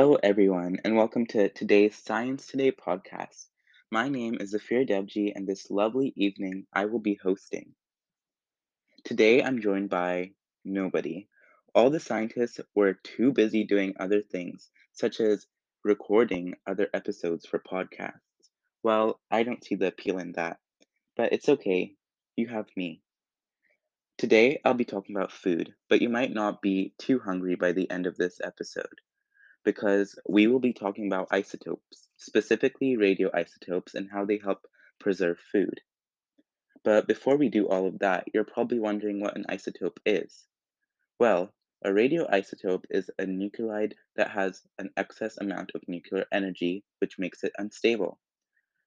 Hello, everyone, and welcome to today's Science Today podcast. My name is Zafira Devji, and this lovely evening I will be hosting. Today I'm joined by nobody. All the scientists were too busy doing other things, such as recording other episodes for podcasts. Well, I don't see the appeal in that, but it's okay. You have me. Today I'll be talking about food, but you might not be too hungry by the end of this episode, because we will be talking about isotopes, specifically radioisotopes, and how they help preserve food. But before we do all of that, you're probably wondering what an isotope is. Well, a radioisotope is a nuclide that has an excess amount of nuclear energy, which makes it unstable.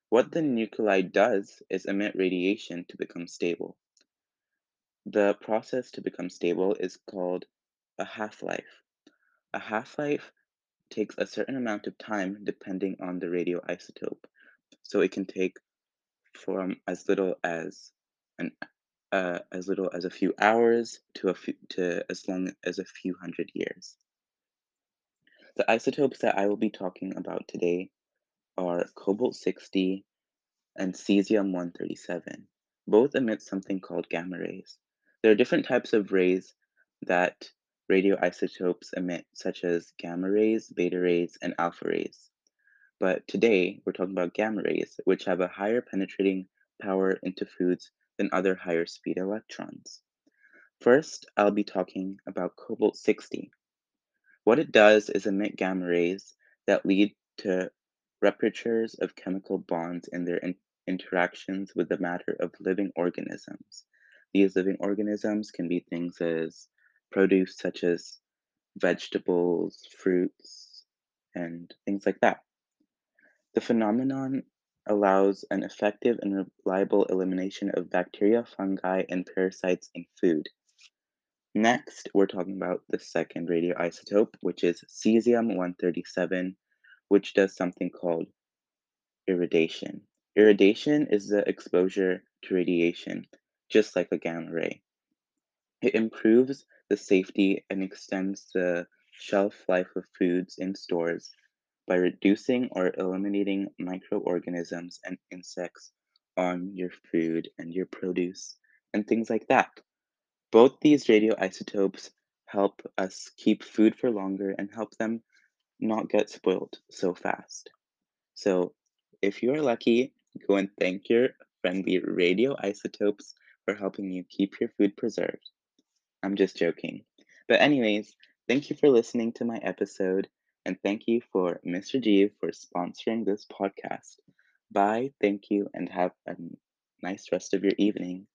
What the nuclide does is emit radiation to become stable. The process to become stable is called a half-life. A half-life takes a certain amount of time depending on the radioisotope. So it can take from as little as a few hours to as long as a few hundred years. The isotopes that I will be talking about today are cobalt-60 and cesium-137. Both emit something called gamma rays. There are different types of rays that radioisotopes emit, such as gamma rays, beta rays, and alpha rays. But today, we're talking about gamma rays, which have a higher penetrating power into foods than other higher speed electrons. First, I'll be talking about cobalt-60. What it does is emit gamma rays that lead to ruptures of chemical bonds in their interactions with the matter of living organisms. These living organisms can be things as produce such as vegetables, fruits, and things like that. The phenomenon allows an effective and reliable elimination of bacteria, fungi, and parasites in food. Next, we're talking about the second radioisotope, which is cesium-137, which does something called irradiation. Irradiation is the exposure to radiation, just like a gamma ray. It improves the safety and extends the shelf life of foods in stores by reducing or eliminating microorganisms and insects on your food and your produce and things like that. Both these radioisotopes help us keep food for longer and help them not get spoiled so fast. So if you are lucky, go and thank your friendly radioisotopes for helping you keep your food preserved. I'm just joking. But anyways, thank you for listening to my episode, and thank you for Mr. G for sponsoring this podcast. Bye, thank you, and have a nice rest of your evening.